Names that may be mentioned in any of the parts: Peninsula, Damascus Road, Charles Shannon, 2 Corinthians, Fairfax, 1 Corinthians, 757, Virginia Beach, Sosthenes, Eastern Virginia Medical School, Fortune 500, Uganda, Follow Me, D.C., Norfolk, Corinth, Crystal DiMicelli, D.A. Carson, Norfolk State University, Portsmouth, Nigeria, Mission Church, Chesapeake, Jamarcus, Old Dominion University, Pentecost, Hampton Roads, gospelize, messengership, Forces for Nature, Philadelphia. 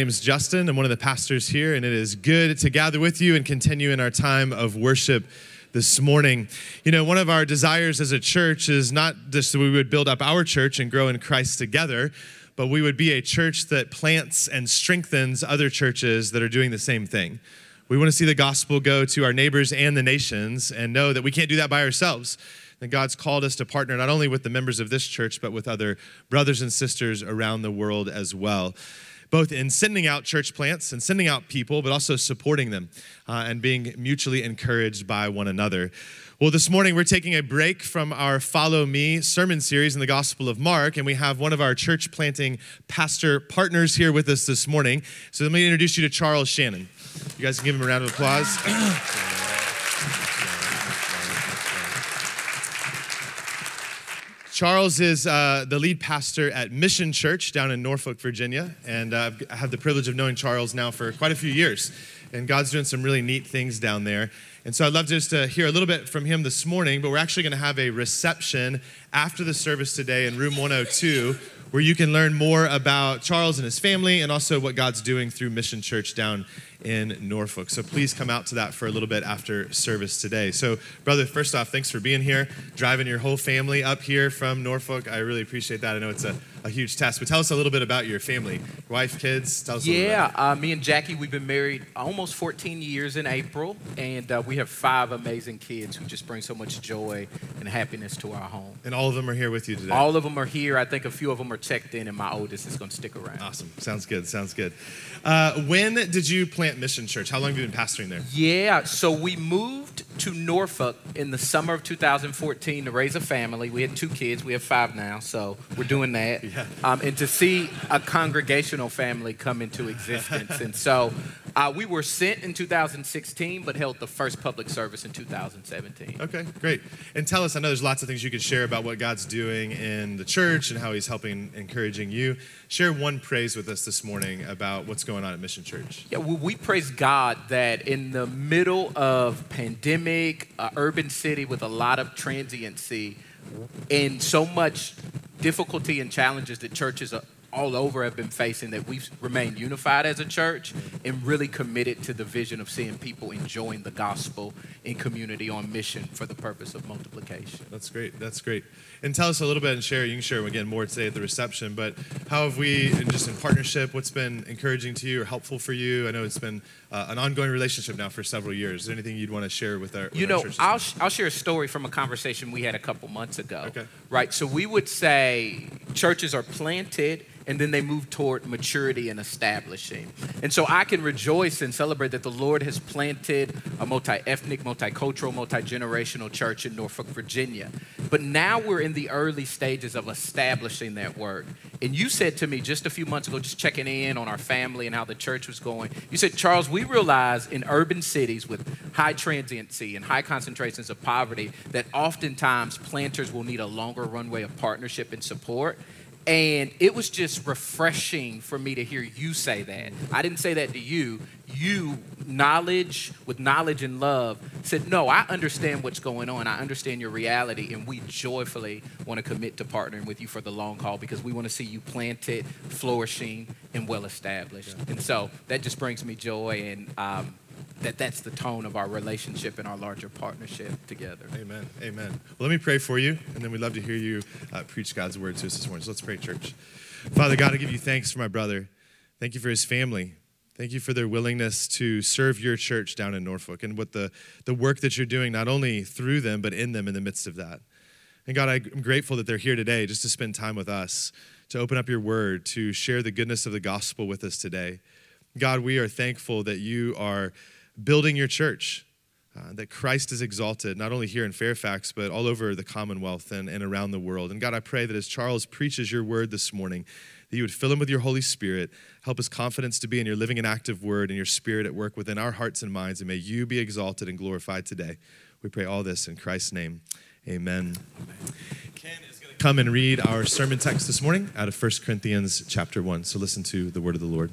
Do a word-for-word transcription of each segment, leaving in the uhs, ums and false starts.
My name is Justin. I'm one of the pastors here, and it is good to gather with you and continue in our time of worship this morning. You know, one of our desires as a church is not just that we would build up our church and grow in Christ together, but we would be a church that plants and strengthens other churches that are doing the same thing. We want to see the gospel go to our neighbors and the nations and know that we can't do that by ourselves. And God's called us to partner not only with the members of this church, but with other brothers and sisters around the world as well, both in sending out church plants and sending out people, but also supporting them uh, and being mutually encouraged by one another. Well, this morning we're taking a break from our Follow Me sermon series in the Gospel of Mark, and we have one of our church planting pastor partners here with us this morning. So let me introduce you to Charles Shannon. You guys can give him a round of applause. Charles is uh, the lead pastor at Mission Church down in Norfolk, Virginia, and uh, I have the privilege of knowing Charles now for quite a few years, and God's doing some really neat things down there. And so I'd love just to hear a little bit from him this morning, but we're actually going to have a reception after the service today in room one oh two, where you can learn more about Charles and his family and also what God's doing through Mission Church down in Norfolk. So please come out to that for a little bit after service today. So brother, first off, thanks for being here, driving your whole family up here from Norfolk. I really appreciate that. I know it's a, a huge task, but tell us a little bit about your family, wife, kids. Tell us yeah, a little bit. Yeah, uh, me and Jackie, we've been married almost fourteen years in April, and uh, we have five amazing kids who just bring so much joy and happiness to our home. And all of them are here with you today? All of them are here. I think a few of them are checked in, and my oldest is going to stick around. Awesome. Sounds good. Sounds good. Uh, when did you plan Mission Church? How long have you been pastoring there? Yeah, so we moved to Norfolk in the summer of two thousand fourteen to raise a family. We had two kids. We have five now, so we're doing that. yeah. um, and to see a congregational family come into existence. And so uh, we were sent in two thousand sixteen, but held the first public service in two thousand seventeen. Okay, great. And tell us, I know there's lots of things you could share about what God's doing in the church and how he's helping, encouraging you. Share one praise with us this morning about what's going on at Mission Church. Yeah, well, we praise God that in the middle of pandemic, uh, urban city with a lot of transiency and so much difficulty and challenges that churches all over have been facing, that we've remained unified as a church and really committed to the vision of seeing people enjoying the gospel in community on mission for the purpose of multiplication. That's great. That's great. And tell us a little bit and share, you can share again more today at the reception, but how have we, and just in partnership, what's been encouraging to you or helpful for you? I know it's been uh, an ongoing relationship now for several years. Is there anything you'd want to share with our with You know, our I'll, sh- I'll share a story from a conversation we had a couple months ago. Okay. Right, so we would say churches are planted and then they move toward maturity and establishing. And so I can rejoice and celebrate that the Lord has planted a multi-ethnic, multicultural, multi-generational church in Norfolk, Virginia. But now we're in the early stages of establishing that work. And you said to me just a few months ago, just checking in on our family and how the church was going, you said, Charles, we realize in urban cities with high transiency and high concentrations of poverty that oftentimes planters will need a longer runway of partnership and support. And it was just refreshing for me to hear you say that. I didn't say that to you. You, knowledge, with knowledge and love, said, no, I understand what's going on. I understand your reality. And we joyfully want to commit to partnering with you for the long haul because we want to see you planted, flourishing, and well-established. Yeah. And so that just brings me joy, and um, that that's the tone of our relationship and our larger partnership together. Amen. Amen. Well, let me pray for you, and then we'd love to hear you uh, preach God's word to us this morning. So let's pray, church. Father God, I give you thanks for my brother. Thank you for his family. Thank you for their willingness to serve your church down in Norfolk and what the, the work that you're doing, not only through them, but in them in the midst of that. And God, I'm grateful that they're here today just to spend time with us, to open up your word, to share the goodness of the gospel with us today. God, we are thankful that you are building your church, uh, that Christ is exalted, not only here in Fairfax, but all over the Commonwealth and, and around the world. And God, I pray that as Charles preaches your word this morning, that you would fill him with your Holy Spirit, help his confidence to be in your living and active word and your spirit at work within our hearts and minds, and may you be exalted and glorified today. We pray all this in Christ's name, amen. Amen. Ken is going to come and read our sermon text this morning out of First Corinthians chapter one. So listen to the word of the Lord.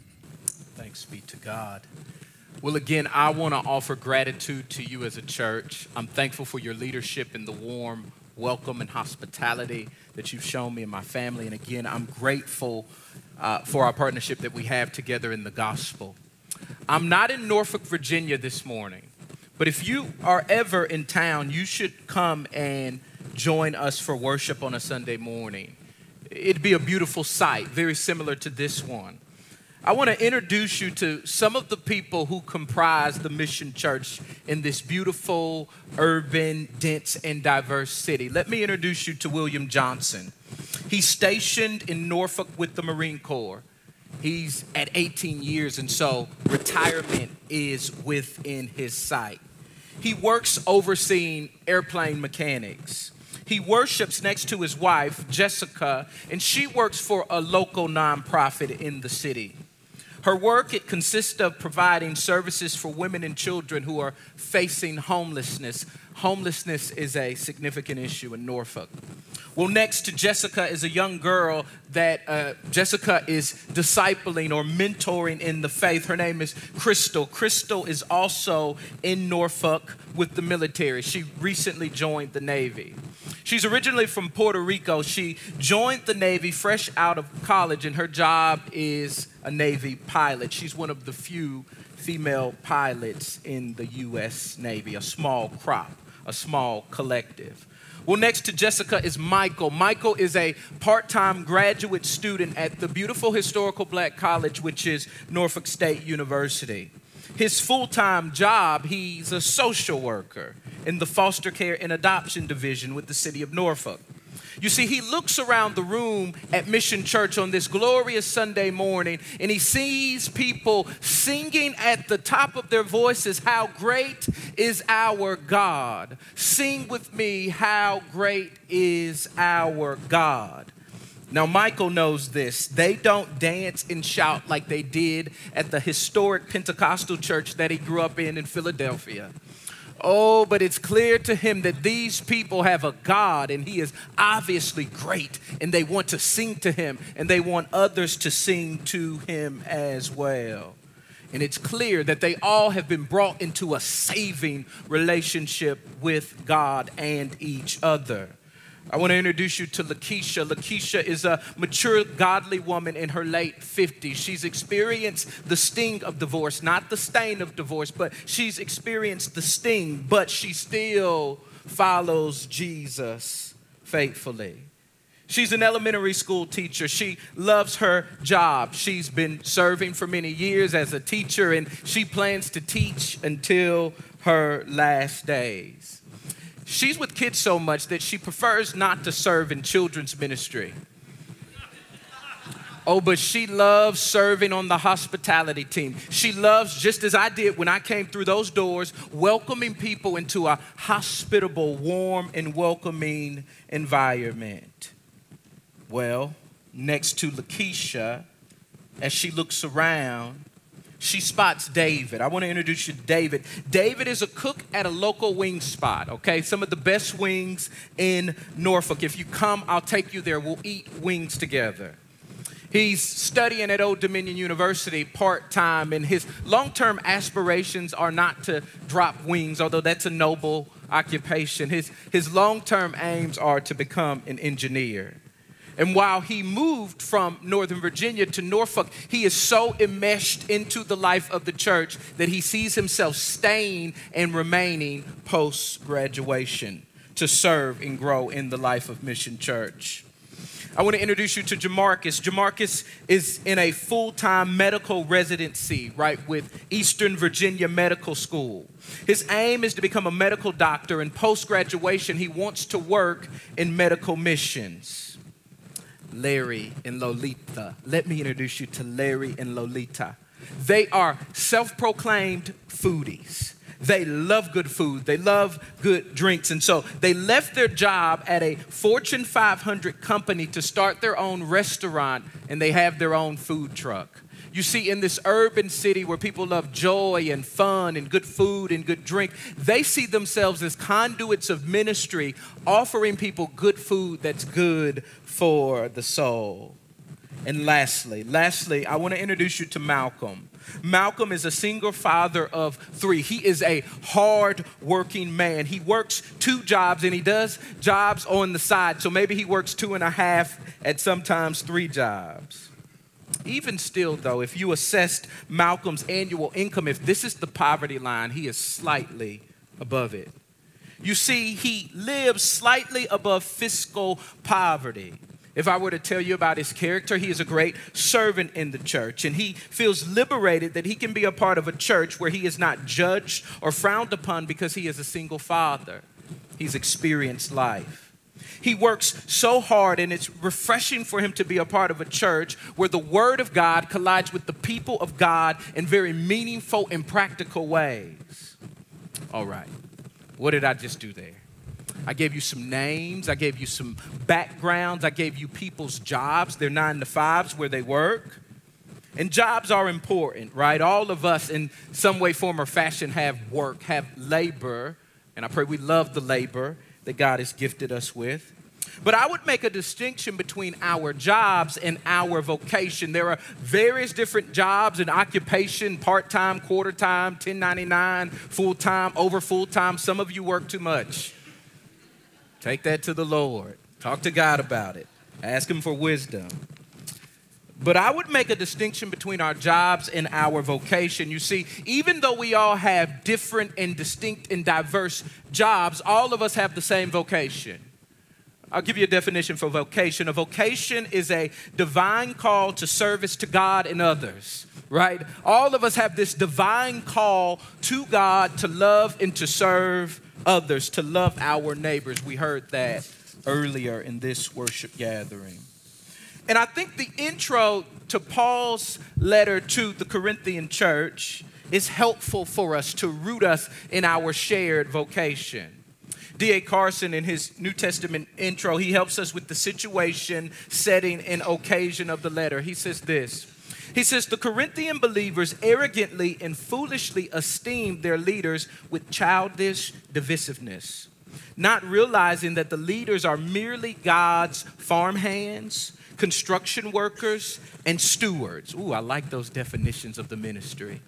Thanks be to God. Well, again, I want to offer gratitude to you as a church. I'm thankful for your leadership and the warm welcome and hospitality that you've shown me and my family. And again, I'm grateful uh, for our partnership that we have together in the gospel. I'm not in Norfolk, Virginia this morning, but if you are ever in town, you should come and join us for worship on a Sunday morning. It'd be a beautiful sight, very similar to this one. I want to introduce you to some of the people who comprise the Mission Church in this beautiful, urban, dense, and diverse city. Let me introduce you to William Johnson. He's stationed in Norfolk with the Marine Corps. He's at eighteen years, and so retirement is within his sight. He works overseeing airplane mechanics. He worships next to his wife, Jessica, and she works for a local nonprofit in the city. Her work, it consists of providing services for women and children who are facing homelessness. Homelessness is a significant issue in Norfolk. Well, next to Jessica is a young girl that uh, Jessica is discipling or mentoring in the faith. Her name is Crystal. Crystal is also in Norfolk with the military. She recently joined the Navy. She's originally from Puerto Rico. She joined the Navy fresh out of college, and her job is a Navy pilot. She's one of the few female pilots in the U S Navy, a small crop, a small collective. Well, next to Jessica is Michael. Michael is a part-time graduate student at the beautiful historical black college, which is Norfolk State University. His full-time job, he's a social worker in the foster care and adoption division with the city of Norfolk. You see, he looks around the room at Mission Church on this glorious Sunday morning, and he sees people singing at the top of their voices, "How great is our God." Sing with me, "How great is our God." Now, Michael knows this. They don't dance and shout like they did at the historic Pentecostal church that he grew up in in Philadelphia. Oh, but it's clear to him that these people have a God, and he is obviously great, and they want to sing to him, and they want others to sing to him as well. And it's clear that they all have been brought into a saving relationship with God and each other. I want to introduce you to Lakeisha. Lakeisha is a mature, godly woman in her late fifties. She's experienced the sting of divorce, not the stain of divorce, but she's experienced the sting, but she still follows Jesus faithfully. She's an elementary school teacher. She loves her job. She's been serving for many years as a teacher, and she plans to teach until her last days. She's with kids so much that she prefers not to serve in children's ministry. Oh, but she loves serving on the hospitality team. She loves, just as I did when I came through those doors, welcoming people into a hospitable, warm, and welcoming environment. Well, next to Lakeisha, as she looks around, she spots David. I want to introduce you to David. David is a cook at a local wing spot, okay? Some of the best wings in Norfolk. If you come, I'll take you there. We'll eat wings together. He's studying at Old Dominion University part-time, and his long-term aspirations are not to drop wings, although that's a noble occupation. His, his long-term aims are to become an engineer. And while he moved from Northern Virginia to Norfolk, he is so enmeshed into the life of the church that he sees himself staying and remaining post-graduation to serve and grow in the life of Mission Church. I want to introduce you to Jamarcus. Jamarcus is in a full-time medical residency, right, with Eastern Virginia Medical School. His aim is to become a medical doctor, and post-graduation, he wants to work in medical missions. Larry and Lolita. Let me introduce you to Larry and Lolita. They are self-proclaimed foodies. They love good food. They love good drinks. And so they left their job at a Fortune five hundred company to start their own restaurant, and they have their own food truck. You see, in this urban city where people love joy and fun and good food and good drink, they see themselves as conduits of ministry, offering people good food that's good for the soul. And lastly, lastly, I want to introduce you to Malcolm. Malcolm is a single father of three. He is a hard-working man. He works two jobs, and he does jobs on the side. So maybe he works two and a half and sometimes three jobs. Even still, though, if you assessed Malcolm's annual income, if this is the poverty line, he is slightly above it. You see, he lives slightly above fiscal poverty. If I were to tell you about his character, he is a great servant in the church, and he feels liberated that he can be a part of a church where he is not judged or frowned upon because he is a single father. He's experienced life. He works so hard, and it's refreshing for him to be a part of a church where the Word of God collides with the people of God in very meaningful and practical ways. All right, what did I just do there? I gave you some names. I gave you some backgrounds. I gave you people's jobs, their nine to fives, where they work. And jobs are important, right? All of us in some way, form, or fashion have work, have labor. And I pray we love the labor that God has gifted us with. But I would make a distinction between our jobs and our vocation. There are various different jobs and occupation, part-time, quarter-time, ten ninety-nine, full-time, over full-time. Some of you work too much. Take that to the Lord. Talk to God about it. Ask him for wisdom. But I would make a distinction between our jobs and our vocation. You see, even though we all have different and distinct and diverse jobs, all of us have the same vocation. I'll give you a definition for vocation. A vocation is a divine call to service to God and others, right? All of us have this divine call to God to love and to serve others, to love our neighbors. We heard that earlier in this worship gathering. And I think the intro to Paul's letter to the Corinthian church is helpful for us to root us in our shared vocation. D A Carson, in his New Testament intro, he helps us with the situation, setting, and occasion of the letter. He says this. He says, the Corinthian believers arrogantly and foolishly esteemed their leaders with childish divisiveness, not realizing that the leaders are merely God's farmhands, construction workers, and stewards. Ooh, I like those definitions of the ministry.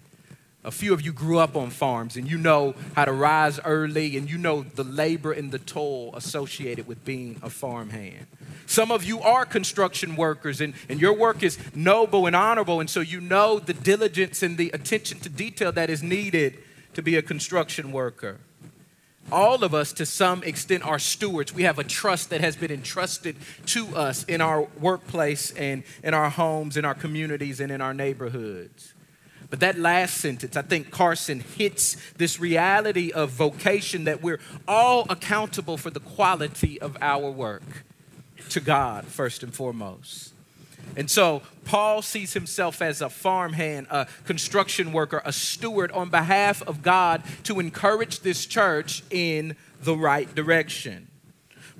A few of you grew up on farms, and you know how to rise early, and you know the labor and the toil associated with being a farmhand. Some of you are construction workers, and, and your work is noble and honorable, and so you know the diligence and the attention to detail that is needed to be a construction worker. All of us, to some extent, are stewards. We have a trust that has been entrusted to us in our workplace and in our homes, in our communities, and in our neighborhoods. But that last sentence, I think Carson hits this reality of vocation, that we're all accountable for the quality of our work to God, first and foremost. And so Paul sees himself as a farmhand, a construction worker, a steward on behalf of God to encourage this church in the right direction.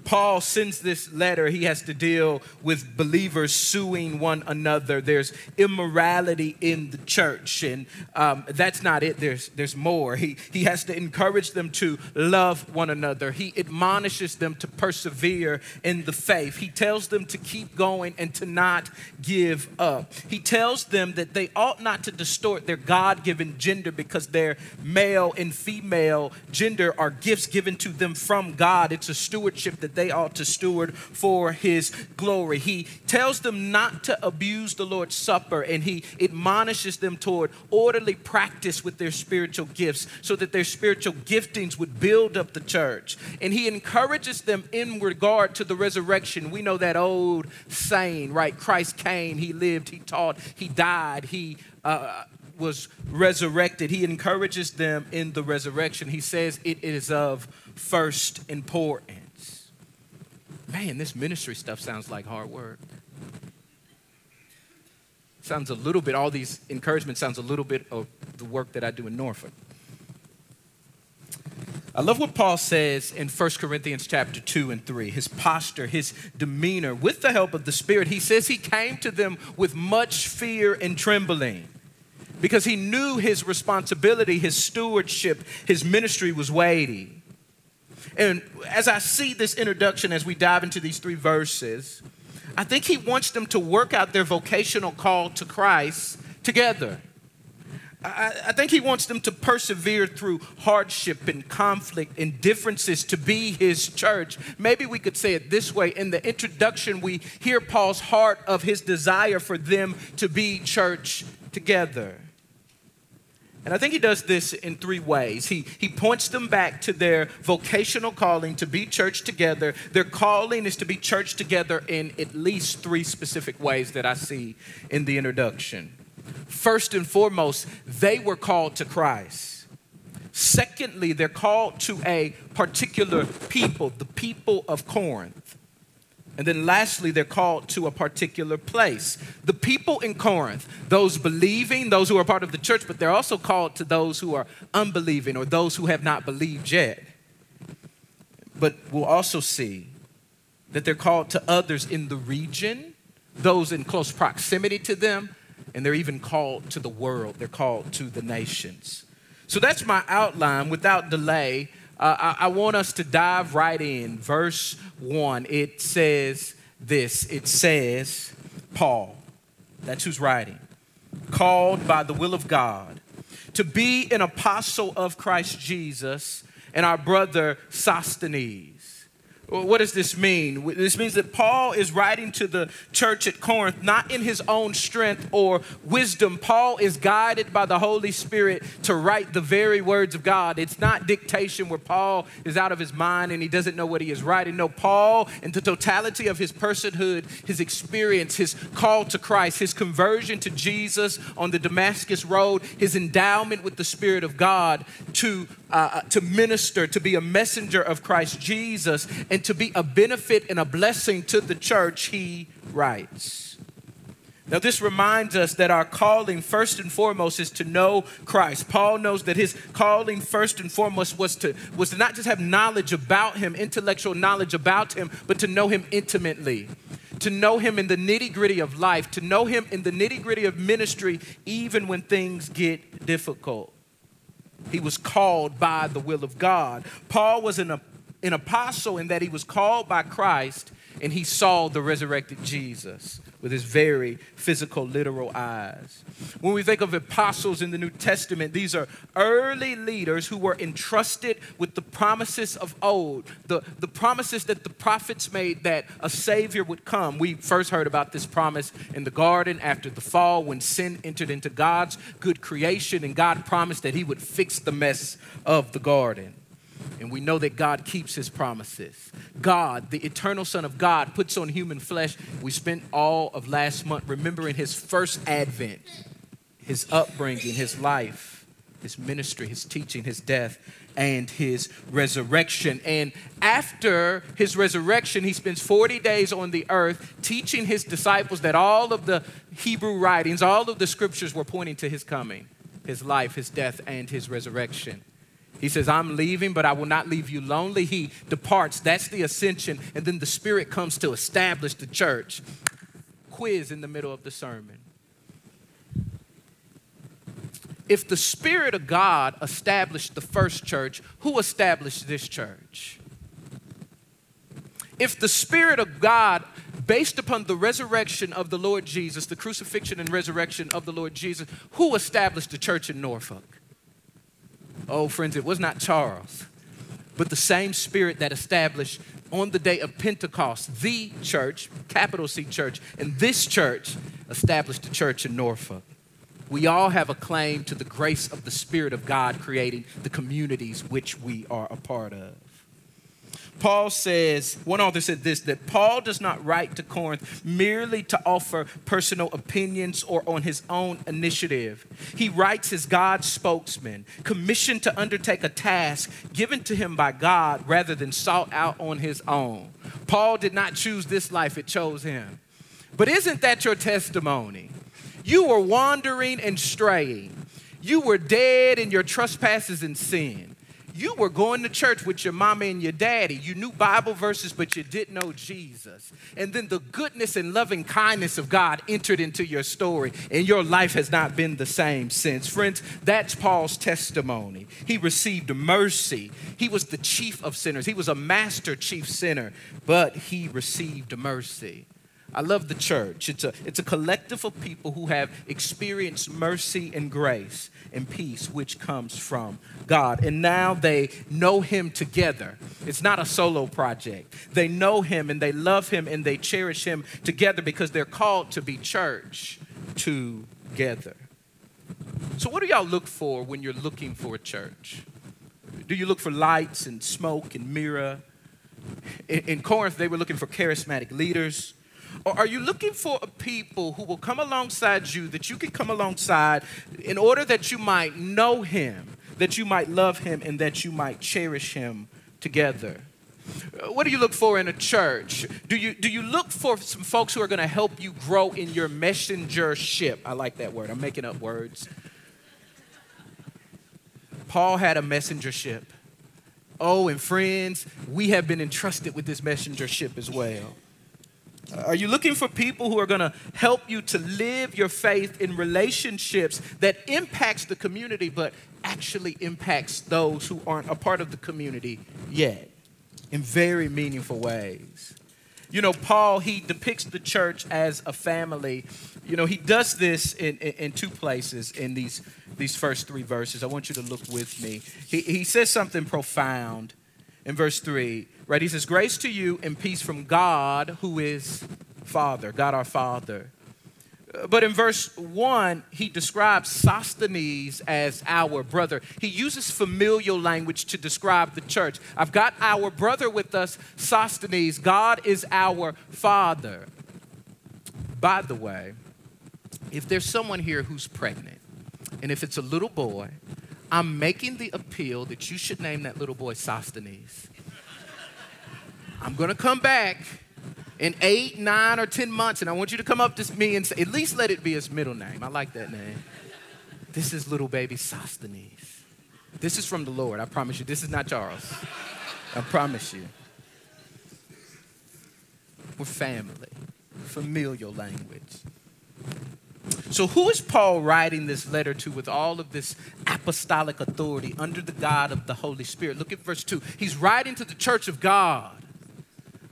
Paul sends this letter. He has to deal with believers suing one another. There's immorality in the church, and um, that's not it. There's there's more. He he has to encourage them to love one another. He admonishes them to persevere in the faith. He tells them to keep going and to not give up. He tells them that they ought not to distort their God-given gender, because their male and female gender are gifts given to them from God. It's a stewardship that they ought to steward for his glory. He tells them not to abuse the Lord's Supper, and he admonishes them toward orderly practice with their spiritual gifts, so that their spiritual giftings would build up the church. And he encourages them in regard to the resurrection. We know that old saying, right? Christ came, he lived, he taught, he died, he uh, was resurrected. He encourages them in the resurrection. He says it is of first importance. Man, this ministry stuff sounds like hard work. Sounds a little bit, all these encouragement sounds a little bit of the work that I do in Norfolk. I love what Paul says in First Corinthians chapter two and three, his posture, his demeanor. With the help of the Spirit, he says he came to them with much fear and trembling because he knew his responsibility, his stewardship, his ministry was weighty. And as I see this introduction, as we dive into these three verses, I think he wants them to work out their vocational call to Christ together. I think he wants them to persevere through hardship and conflict and differences to be his church. Maybe we could say it this way. In the introduction, we hear Paul's heart of his desire for them to be church together. And I think he does this in three ways. He, he points them back to their vocational calling to be church together. Their calling is to be church together in at least three specific ways that I see in the introduction. First and foremost, they were called to Christ. Secondly, they're called to a particular people, the people of Corinth. And then lastly, they're called to a particular place. The people in Corinth, those believing, those who are part of the church, but they're also called to those who are unbelieving or those who have not believed yet. But we'll also see that they're called to others in the region, those in close proximity to them, and they're even called to the world. They're called to the nations. So that's my outline. Without delay, uh, I, I want us to dive right in. Verse one, it says this. It says, Paul, that's who's writing, called by the will of God to be an apostle of Christ Jesus and our brother Sosthenes. What does this mean? This means that Paul is writing to the church at Corinth, not in his own strength or wisdom. Paul is guided by the Holy Spirit to write the very words of God. It's not dictation where Paul is out of his mind and he doesn't know what he is writing. No, Paul, in the totality of his personhood, his experience, his call to Christ, his conversion to Jesus on the Damascus Road, his endowment with the Spirit of God to uh, to minister, to be a messenger of Christ Jesus, and to be a benefit and a blessing to the church, he writes. Now, this reminds us that our calling, first and foremost, is to know Christ. Paul knows that his calling, first and foremost, was to, was to not just have knowledge about him, intellectual knowledge about him, but to know him intimately, to know him in the nitty-gritty of life, to know him in the nitty-gritty of ministry, even when things get difficult. He was called by the will of God. Paul was an apostle. An apostle in that he was called by Christ and he saw the resurrected Jesus with his very physical, literal eyes. When we think of apostles in the New Testament, these are early leaders who were entrusted with the promises of old, the, the promises that the prophets made that a Savior would come. We first heard about this promise in the garden after the fall when sin entered into God's good creation and God promised that he would fix the mess of the garden. And we know that God keeps his promises. God, the eternal Son of God, puts on human flesh. We spent all of last month remembering his first advent, his upbringing, his life, his ministry, his teaching, his death, and his resurrection. And after his resurrection, he spends forty days on the earth teaching his disciples that all of the Hebrew writings, all of the scriptures were pointing to his coming, his life, his death, and his resurrection. He says, I'm leaving, but I will not leave you lonely. He departs. That's the ascension. And then the Spirit comes to establish the church. Quiz in the middle of the sermon. If the Spirit of God established the first church, who established this church? If the Spirit of God, based upon the resurrection of the Lord Jesus, the crucifixion and resurrection of the Lord Jesus, who established the church in Norfolk? Oh, friends, it was not Charles, but the same Spirit that established on the day of Pentecost, the church, capital C church, and this church established the church in Norfolk. We all have a claim to the grace of the Spirit of God creating the communities which we are a part of. Paul says, one author said this, that Paul does not write to Corinth merely to offer personal opinions or on his own initiative. He writes as God's spokesman, commissioned to undertake a task given to him by God rather than sought out on his own. Paul did not choose this life, it chose him. But isn't that your testimony? You were wandering and straying. You were dead in your trespasses and sin. You were going to church with your mama and your daddy. You knew Bible verses, but you didn't know Jesus. And then the goodness and loving kindness of God entered into your story, and your life has not been the same since. Friends, that's Paul's testimony. He received mercy. He was the chief of sinners. He was a master chief sinner, but he received mercy. I love the church. It's a, it's a collective of people who have experienced mercy and grace and peace, which comes from God. And now they know him together. It's not a solo project. They know him and they love him and they cherish him together because they're called to be church together. So what do y'all look for when you're looking for a church? Do you look for lights and smoke and mirror? In, in Corinth, they were looking for charismatic leaders. Or are you looking for a people who will come alongside you, that you can come alongside in order that you might know him, that you might love him, and that you might cherish him together? What do you look for in a church? Do you, do you look for some folks who are going to help you grow in your messengership? I like that word. I'm making up words. Paul had a messengership. Oh, and friends, we have been entrusted with this messengership as well. Are you looking for people who are going to help you to live your faith in relationships that impacts the community but actually impacts those who aren't a part of the community yet in very meaningful ways? You know, Paul, he depicts the church as a family. You know, he does this in, in, in two places in these, these first three verses. I want you to look with me. He, he says something profound in verse three. Right, he says, grace to you and peace from God, who is Father, God our Father. But in verse one, he describes Sosthenes as our brother. He uses familial language to describe the church. I've got our brother with us, Sosthenes. God is our Father. By the way, if there's someone here who's pregnant, and if it's a little boy, I'm making the appeal that you should name that little boy Sosthenes. I'm going to come back in eight, nine, or ten months, and I want you to come up to me and say, at least let it be his middle name. I like that name. This is little baby Sosthenes. This is from the Lord, I promise you. This is not Charles. I promise you. We're family, familial language. So who is Paul writing this letter to with all of this apostolic authority under the God of the Holy Spirit? Look at verse two. He's writing to the church of God.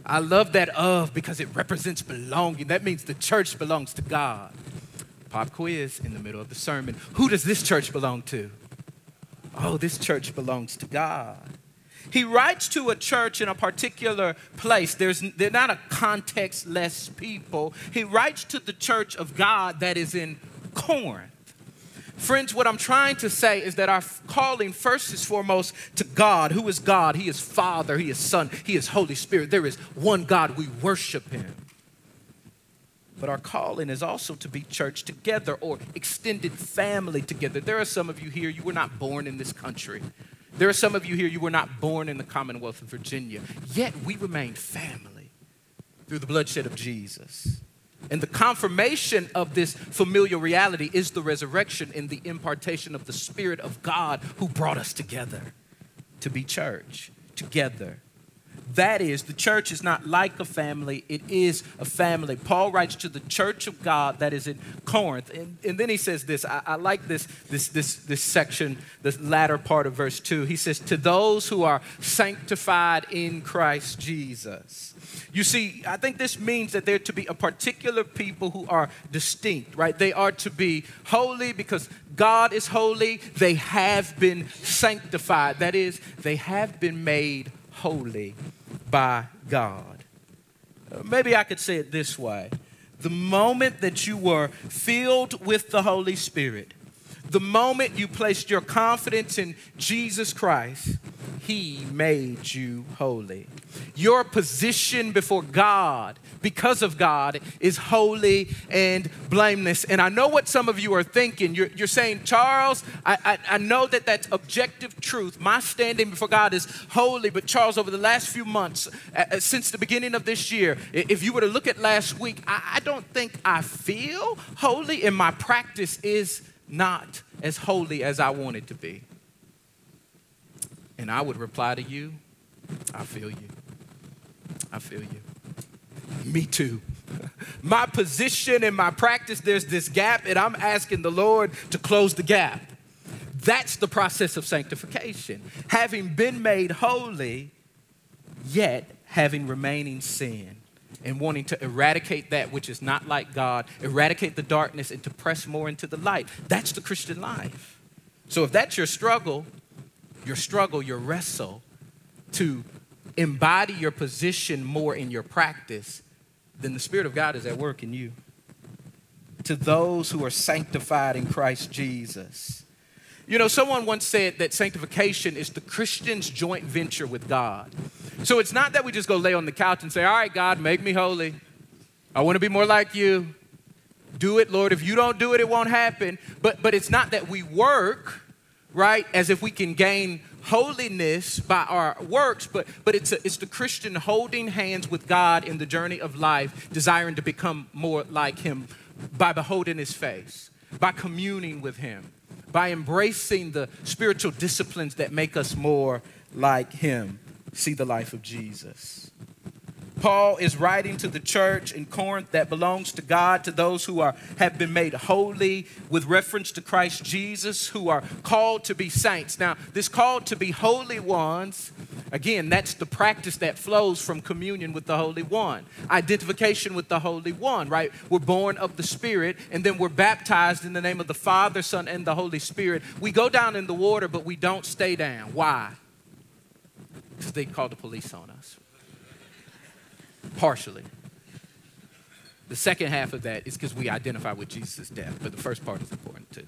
I love that of because it represents belonging. That means the church belongs to God. Pop quiz in the middle of the sermon. Who does this church belong to? Oh, this church belongs to God. He writes to a church in a particular place. There's, they're not a context-less people. He writes to the church of God that is in Corinth. Friends, what I'm trying to say is that our calling first and foremost to God. Who is God? He is Father. He is Son. He is Holy Spirit. There is one God. We worship him. But our calling is also to be church together or extended family together. There are some of you here, you were not born in this country. There are some of you here, you were not born in the Commonwealth of Virginia. Yet we remain family through the bloodshed of Jesus. And the confirmation of this familial reality is the resurrection and the impartation of the Spirit of God who brought us together to be church together. That is, the church is not like a family. It is a family. Paul writes to the church of God that is in Corinth. And, and then he says this. I, I like this, this, this, this section, this latter part of verse two. He says, to those who are sanctified in Christ Jesus. You see, I think this means that they're to be a particular people who are distinct, right? They are to be holy because God is holy. They have been sanctified. That is, they have been made holy by God. Maybe I could say it this way. The moment that you were filled with the Holy Spirit, the moment you placed your confidence in Jesus Christ, he made you holy. Your position before God, because of God, is holy and blameless. And I know what some of you are thinking. You're, you're saying, Charles, I, I, I know that that's objective truth. My standing before God is holy. But Charles, over the last few months, uh, since the beginning of this year, if you were to look at last week, I, I don't think I feel holy, and my practice is not as holy as I want it to be. And I would reply to you, I feel you. I feel you. Me too. My position and my practice, there's this gap, and I'm asking the Lord to close the gap. That's the process of sanctification. Having been made holy, yet having remaining sin and wanting to eradicate that which is not like God, eradicate the darkness and to press more into the light. That's the Christian life. So if that's your struggle, your struggle, your wrestle to embody your position more in your practice, then the Spirit of God is at work in you. To those who are sanctified in Christ Jesus. You know, someone once said that sanctification is the Christian's joint venture with God. So it's not that we just go lay on the couch and say, all right, God, make me holy. I want to be more like you. Do it, Lord. If you don't do it, it won't happen. But, but it's not that we work, right, as if we can gain holiness by our works, but, but it's, a, it's the Christian holding hands with God in the journey of life, desiring to become more like him by beholding his face, by communing with him, by embracing the spiritual disciplines that make us more like him. See the life of Jesus. Paul is writing to the church in Corinth that belongs to God, to those who are have been made holy with reference to Christ Jesus, who are called to be saints. Now, this call to be holy ones, again, that's the practice that flows from communion with the Holy One, identification with the Holy One, right? We're born of the Spirit, and then we're baptized in the name of the Father, Son, and the Holy Spirit. We go down in the water, but we don't stay down. Why? Because they called the police on us. Partially. The second half of that is because we identify with Jesus' death, but the first part is important too.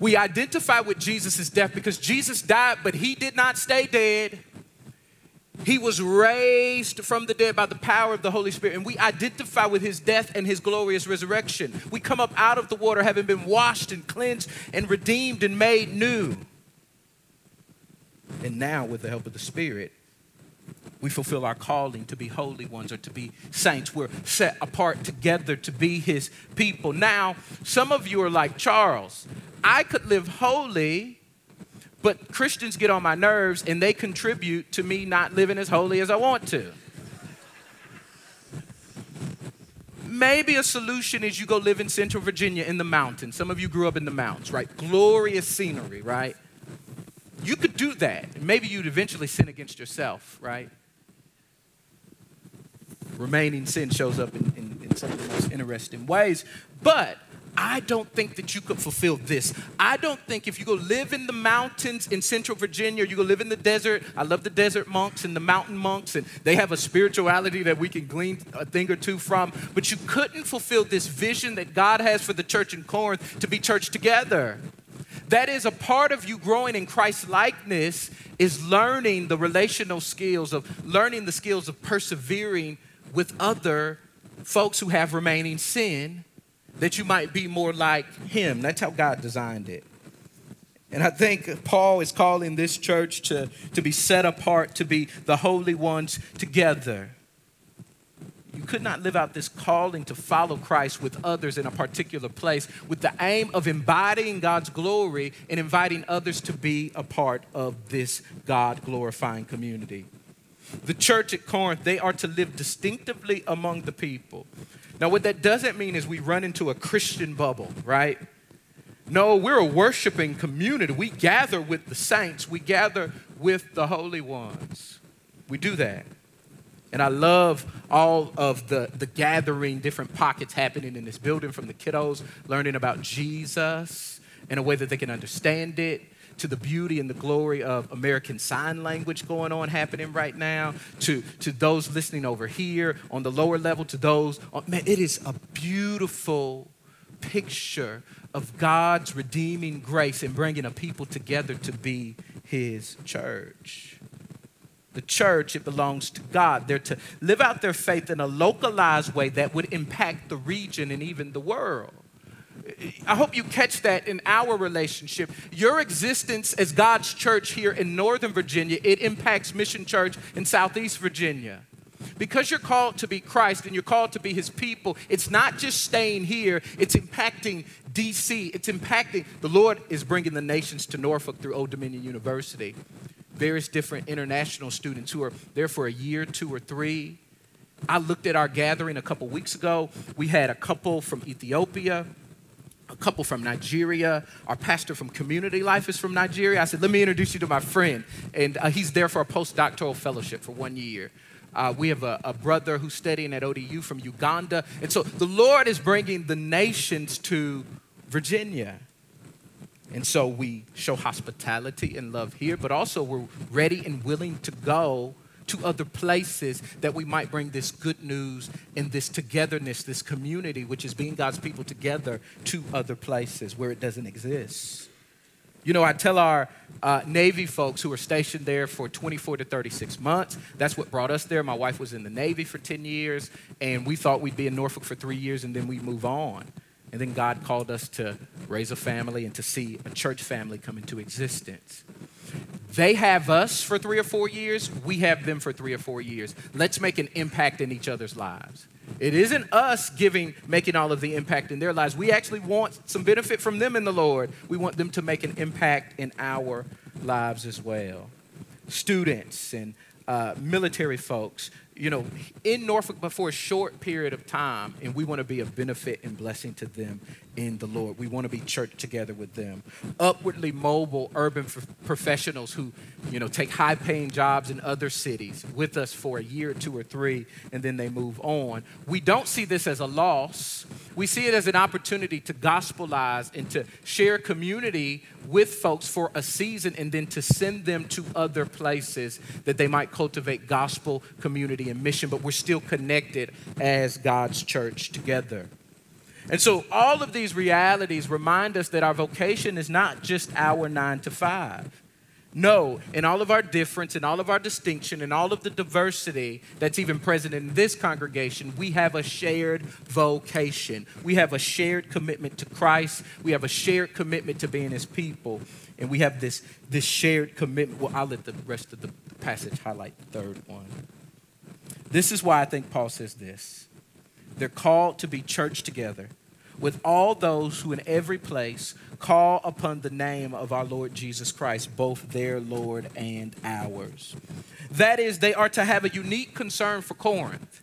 We identify with Jesus' death because Jesus died, but he did not stay dead. He was raised from the dead by the power of the Holy Spirit, and we identify with his death and his glorious resurrection. We come up out of the water having been washed and cleansed and redeemed and made new. And now, with the help of the Spirit, we fulfill our calling to be holy ones or to be saints. We're set apart together to be his people. Now, some of you are like Charles. I could live holy, but Christians get on my nerves and they contribute to me not living as holy as I want to. Maybe a solution is you go live in Central Virginia in the mountains. Some of you grew up in the mountains, right? Glorious scenery, right? You could do that. Maybe you'd eventually sin against yourself, right? Remaining sin shows up in, in, in some of the most interesting ways. But I don't think that you could fulfill this. I don't think if you go live in the mountains in Central Virginia, you go live in the desert. I love the desert monks and the mountain monks, and they have a spirituality that we can glean a thing or two from. But you couldn't fulfill this vision that God has for the church in Corinth to be church together. That is a part of you growing in Christ's likeness is learning the relational skills of learning the skills of persevering with other folks who have remaining sin, that you might be more like him. That's how God designed it. And I think Paul is calling this church to, to be set apart, to be the holy ones together. You could not live out this calling to follow Christ with others in a particular place with the aim of embodying God's glory and inviting others to be a part of this God-glorifying community. The church at Corinth, they are to live distinctively among the people. Now, what that doesn't mean is we run into a Christian bubble, right? No, we're a worshiping community. We gather with the saints. We gather with the holy ones. We do that. And I love all of the, the gathering, different pockets happening in this building, from the kiddos learning about Jesus in a way that they can understand it, to the beauty and the glory of American Sign Language going on, happening right now, to, to those listening over here on the lower level, to those. On, man, it is a beautiful picture of God's redeeming grace and bringing a people together to be his church. The church, it belongs to God. They're to live out their faith in a localized way that would impact the region and even the world. I hope you catch that in our relationship. Your existence as God's church here in Northern Virginia, it impacts Mission Church in Southeast Virginia. Because you're called to be Christ and you're called to be his people, it's not just staying here, it's impacting D C. It's impacting, the Lord is bringing the nations to Norfolk through Old Dominion University. Various different international students who are there for a year, two or three. I looked at our gathering a couple weeks ago. We had a couple from Ethiopia, a couple from Nigeria. Our pastor from Community Life is from Nigeria. I said, let me introduce you to my friend. And uh, he's there for a postdoctoral fellowship for one year. Uh, we have a, a brother who's studying at O D U from Uganda. And so the Lord is bringing the nations to Virginia. And so we show hospitality and love here, but also we're ready and willing to go to other places that we might bring this good news and this togetherness, this community, which is being God's people together, to other places where it doesn't exist. You know, I tell our uh, Navy folks who are stationed there for twenty-four to thirty-six months, that's what brought us there. My wife was in the Navy for ten years, and we thought we'd be in Norfolk for three years, and then we move on. And then God called us to raise a family and to see a church family come into existence. They have us for three or four years. We have them for three or four years. Let's make an impact in each other's lives. It isn't us giving, making all of the impact in their lives. We actually want some benefit from them in the Lord. We want them to make an impact in our lives as well. Students and uh, military folks, you know, in Norfolk but for a short period of time, and we want to be of benefit and blessing to them in the Lord. We want to be church together with them. Upwardly mobile urban f- professionals who, you know, take high-paying jobs in other cities with us for a year, two or three, and then they move on. We don't see this as a loss. We see it as an opportunity to gospelize and to share community with folks for a season and then to send them to other places that they might cultivate gospel community and mission, but we're still connected as God's church together. And so all of these realities remind us that our vocation is not just our nine to five. No, in all of our difference, in all of our distinction, in all of the diversity that's even present in this congregation, we have a shared vocation. We have a shared commitment to Christ. We have a shared commitment to being his people. And we have this, this shared commitment. Well, I'll let the rest of the passage highlight the third one. This is why I think Paul says this. They're called to be church together with all those who in every place call upon the name of our Lord Jesus Christ, both their Lord and ours. That is, they are to have a unique concern for Corinth,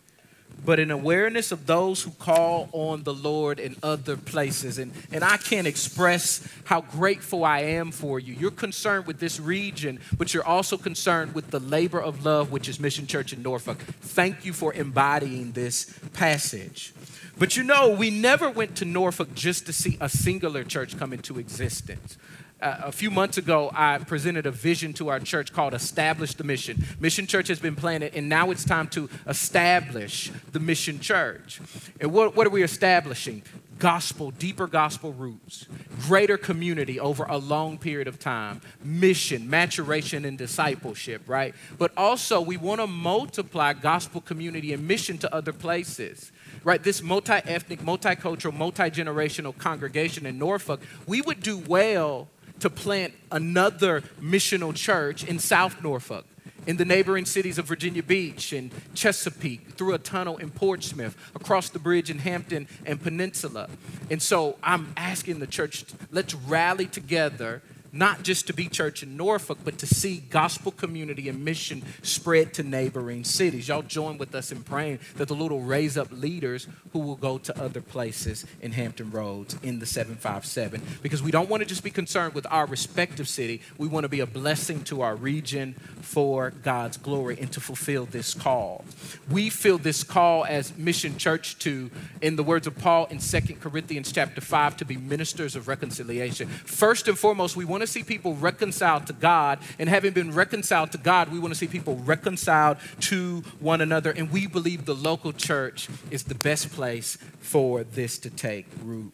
but an awareness of those who call on the Lord in other places. And, and I can't express how grateful I am for you. You're concerned with this region, but you're also concerned with the labor of love, which is Mission Church in Norfolk. Thank you for embodying this passage. But you know, we never went to Norfolk just to see a singular church come into existence. Uh, a few months ago, I presented a vision to our church called Establish the Mission. Mission Church has been planted, and now it's time to establish the Mission Church. And what, what are we establishing? Gospel, deeper gospel roots, greater community over a long period of time, mission, maturation, and discipleship, right? But also, we want to multiply gospel community and mission to other places. Right, this multi-ethnic, multicultural, multi-generational congregation in Norfolk, we would do well to plant another missional church in South Norfolk, in the neighboring cities of Virginia Beach and Chesapeake, through a tunnel in Portsmouth, across the bridge in Hampton and Peninsula. And so I'm asking the church, let's rally together, not just to be church in Norfolk, but to see gospel community and mission spread to neighboring cities. Y'all join with us in praying that the Lord will raise up leaders who will go to other places in Hampton Roads, in the seven five seven, because we don't want to just be concerned with our respective city. We want to be a blessing to our region for God's glory and to fulfill this call. We feel this call as Mission Church to, in the words of Paul in Second Corinthians chapter five, to be ministers of reconciliation. First and foremost, we want to to see people reconciled to God, and having been reconciled to God, we want to see people reconciled to one another, and we believe the local church is the best place for this to take root.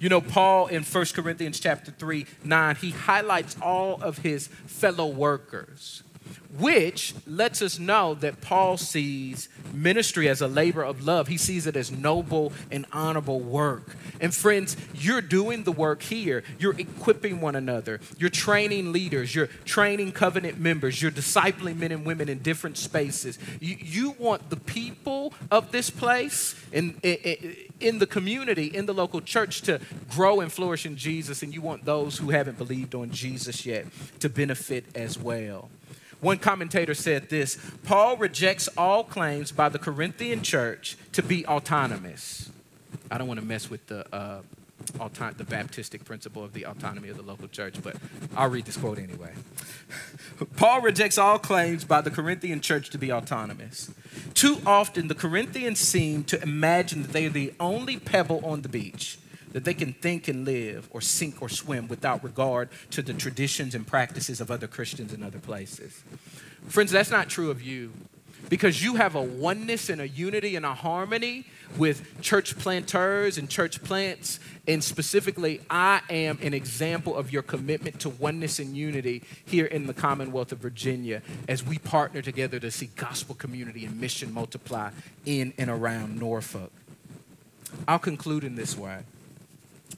You know, Paul in First Corinthians chapter three, nine, he highlights all of his fellow workers. which lets us know that Paul sees ministry as a labor of love. He sees it as noble and honorable work. And friends, you're doing the work here. You're equipping one another. You're training leaders. You're training covenant members. You're discipling men and women in different spaces. You, you want the people of this place in, in, in the community, in the local church to grow and flourish in Jesus, and you want those who haven't believed on Jesus yet to benefit as well. One commentator said this: Paul rejects all claims by the Corinthian church to be autonomous. I don't want to mess with the uh, auto- the Baptistic principle of the autonomy of the local church, but I'll read this quote anyway. Paul rejects all claims by the Corinthian church to be autonomous. Too often, the Corinthians seem to imagine that they are the only pebble on the beach, that they can think and live or sink or swim without regard to the traditions and practices of other Christians in other places. Friends, that's not true of you, because you have a oneness and a unity and a harmony with church planters and church plants. And specifically, I am an example of your commitment to oneness and unity here in the Commonwealth of Virginia as we partner together to see gospel community and mission multiply in and around Norfolk. I'll conclude in this way.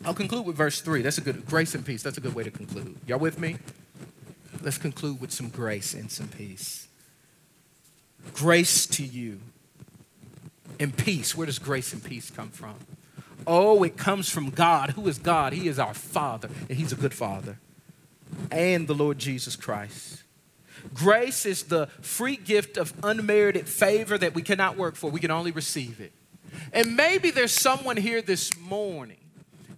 I'll conclude with verse three. That's a good, grace and peace. That's a good way to conclude. Y'all with me? Let's conclude with some grace and some peace. Grace to you and peace. Where does grace and peace come from? Oh, it comes from God. Who is God? He is our Father, and He's a good Father. And the Lord Jesus Christ. Grace is the free gift of unmerited favor that we cannot work for. We can only receive it. And maybe there's someone here this morning.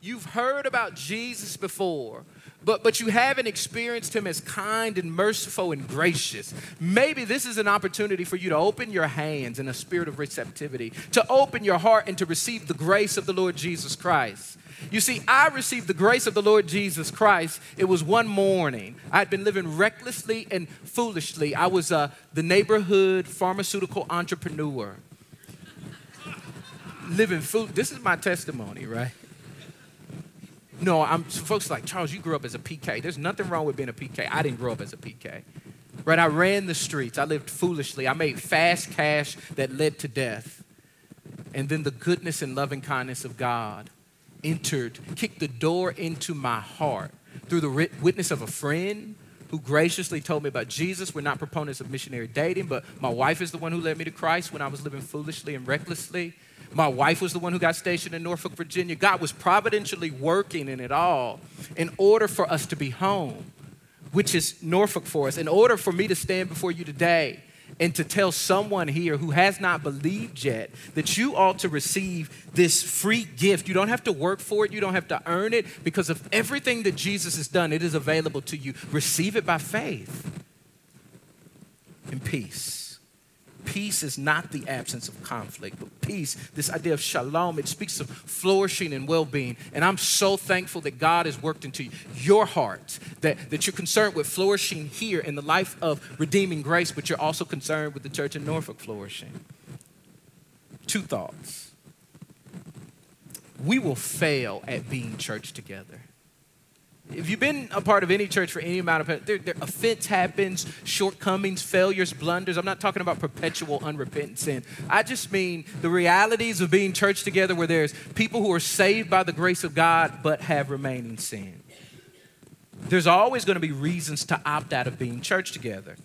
You've heard about Jesus before, but, but you haven't experienced Him as kind and merciful and gracious. Maybe this is an opportunity for you to open your hands in a spirit of receptivity, to open your heart and to receive the grace of the Lord Jesus Christ. You see, I received the grace of the Lord Jesus Christ. It was one morning. I had been living recklessly and foolishly. I was uh, the neighborhood pharmaceutical entrepreneur. Living fool. This is my testimony, right? No, I'm, folks like, Charles, you grew up as a P K. There's nothing wrong with being a P K. I didn't grow up as a P K. Right? I ran the streets. I lived foolishly. I made fast cash that led to death. And then the goodness and loving kindness of God entered, kicked the door into my heart through the witness of a friend who graciously told me about Jesus. We're not proponents of missionary dating, but my wife is the one who led me to Christ when I was living foolishly and recklessly. My wife was the one who got stationed in Norfolk, Virginia. God was providentially working in it all in order for us to be home, which is Norfolk for us, in order for me to stand before you today and to tell someone here who has not believed yet that you ought to receive this free gift. You don't have to work for it. You don't have to earn it. Because of everything that Jesus has done, it is available to you. Receive it by faith. And peace. Peace is not the absence of conflict, but peace, this idea of shalom, it speaks of flourishing and well-being. And I'm so thankful that God has worked into your heart, that, that you're concerned with flourishing here in the life of redeeming grace, but you're also concerned with the church in Norfolk flourishing. Two thoughts. We will fail at being church together. If you've been a part of any church for any amount of time, offense happens, shortcomings, failures, blunders. I'm not talking about perpetual unrepentant sin. I just mean the realities of being church together where there's people who are saved by the grace of God but have remaining sin. There's always going to be reasons to opt out of being church together.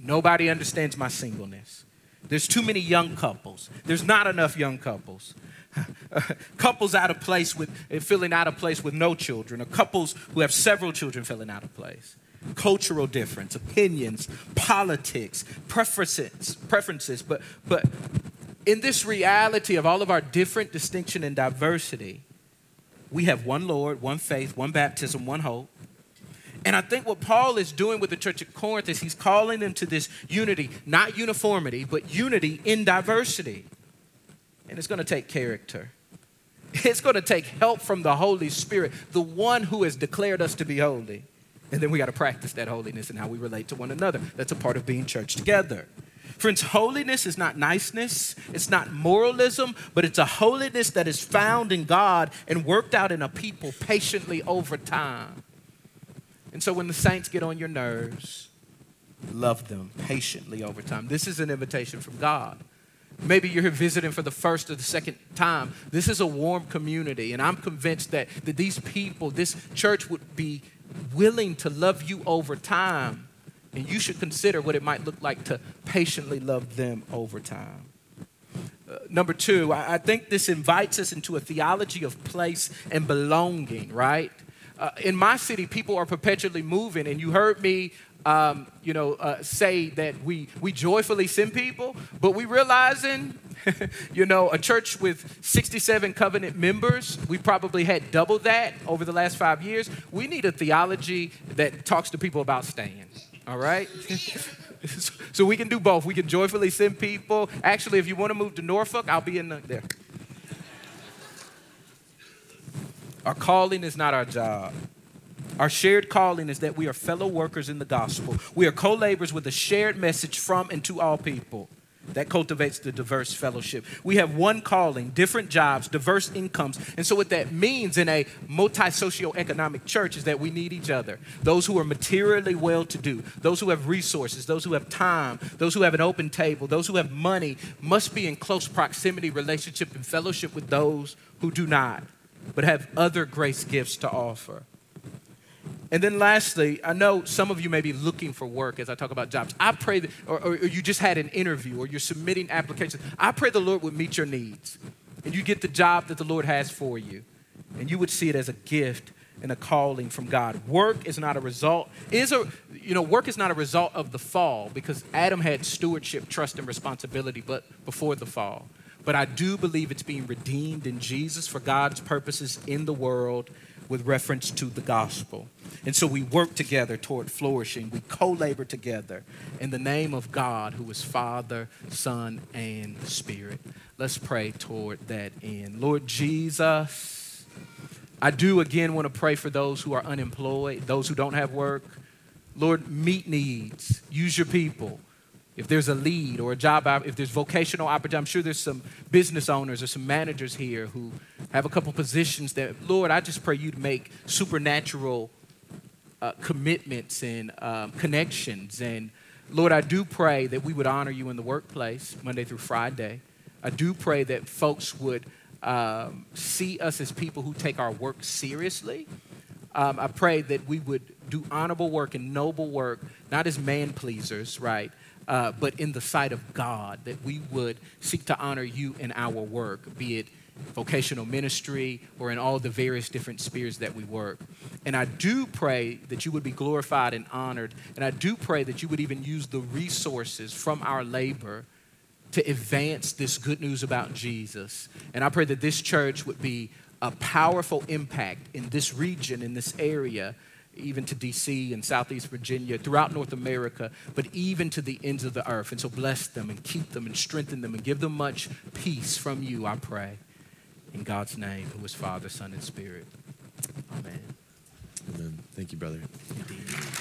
Nobody understands my singleness. There's too many young couples. There's not enough young couples. Couples out of place with feeling out of place with no children, or couples who have several children feeling out of place. Cultural difference, opinions, politics, preferences, preferences. But but in this reality of all of our different distinction and diversity, we have one Lord, one faith, one baptism, one hope. And I think what Paul is doing with the church at Corinth is he's calling them to this unity, not uniformity, but unity in diversity. And it's going to take character. It's going to take help from the Holy Spirit, the one who has declared us to be holy. And then we got to practice that holiness and how we relate to one another. That's a part of being church together. Friends, holiness is not niceness. It's not moralism, but it's a holiness that is found in God and worked out in a people patiently over time. And so when the saints get on your nerves, loved them patiently over time. This is an invitation from God. Maybe you're here visiting for the first or the second time. This is a warm community, and I'm convinced that, that these people, this church would be willing to love you over time, and you should consider what it might look like to patiently love them over time. Uh, number two, I, I think this invites us into a theology of place and belonging, right? Uh, in my city, people are perpetually moving, and you heard me Um, you know, uh, say that we we joyfully send people, but we realizing, you know, a church with sixty-seven covenant members, we probably had double that over the last five years. We need a theology that talks to people about staying, all right? So we can do both. We can joyfully send people. Actually, if you want to move to Norfolk, I'll be in the, there. Our calling is not our job. Our shared calling is that we are fellow workers in the gospel. We are co-laborers with a shared message from and to all people. That cultivates the diverse fellowship. We have one calling, different jobs, diverse incomes. And so what that means in a multi-socioeconomic church is that we need each other. Those who are materially well-to-do, those who have resources, those who have time, those who have an open table, those who have money must be in close proximity, relationship, and fellowship with those who do not, but have other grace gifts to offer. And then lastly, I know some of you may be looking for work as I talk about jobs. I pray that, or, or you just had an interview or you're submitting applications. I pray the Lord would meet your needs and you get the job that the Lord has for you. And you would see it as a gift and a calling from God. Work is not a result, is a, you know, work is not a result of the fall, because Adam had stewardship, trust, and responsibility, but before the fall. But I do believe it's being redeemed in Jesus for God's purposes in the world, with reference to the gospel. And so we work together toward flourishing. We co-labor together in the name of God, who is Father, Son, and Spirit. Let's pray toward that end. Lord Jesus, I do again want to pray for those who are unemployed, those who don't have work. Lord, meet needs. Use your people. If there's a lead or a job, if there's vocational opportunity, I'm sure there's some business owners or some managers here who have a couple positions that, Lord, I just pray you'd make supernatural uh, commitments and um, connections. And Lord, I do pray that we would honor you in the workplace Monday through Friday. I do pray that folks would um, see us as people who take our work seriously. Um, I pray that we would do honorable work and noble work, not as man-pleasers, right? Uh, but in the sight of God, that we would seek to honor you in our work, be it vocational ministry or in all the various different spheres that we work. And I do pray that you would be glorified and honored. And I do pray that you would even use the resources from our labor to advance this good news about Jesus. And I pray that this church would be a powerful impact in this region, in this area, even to D C and Southeast Virginia, throughout North America, but even to the ends of the earth. And so bless them and keep them and strengthen them and give them much peace from you, I pray. In God's name, who is Father, Son, and Spirit. Amen. Amen. Thank you, brother. Indeed.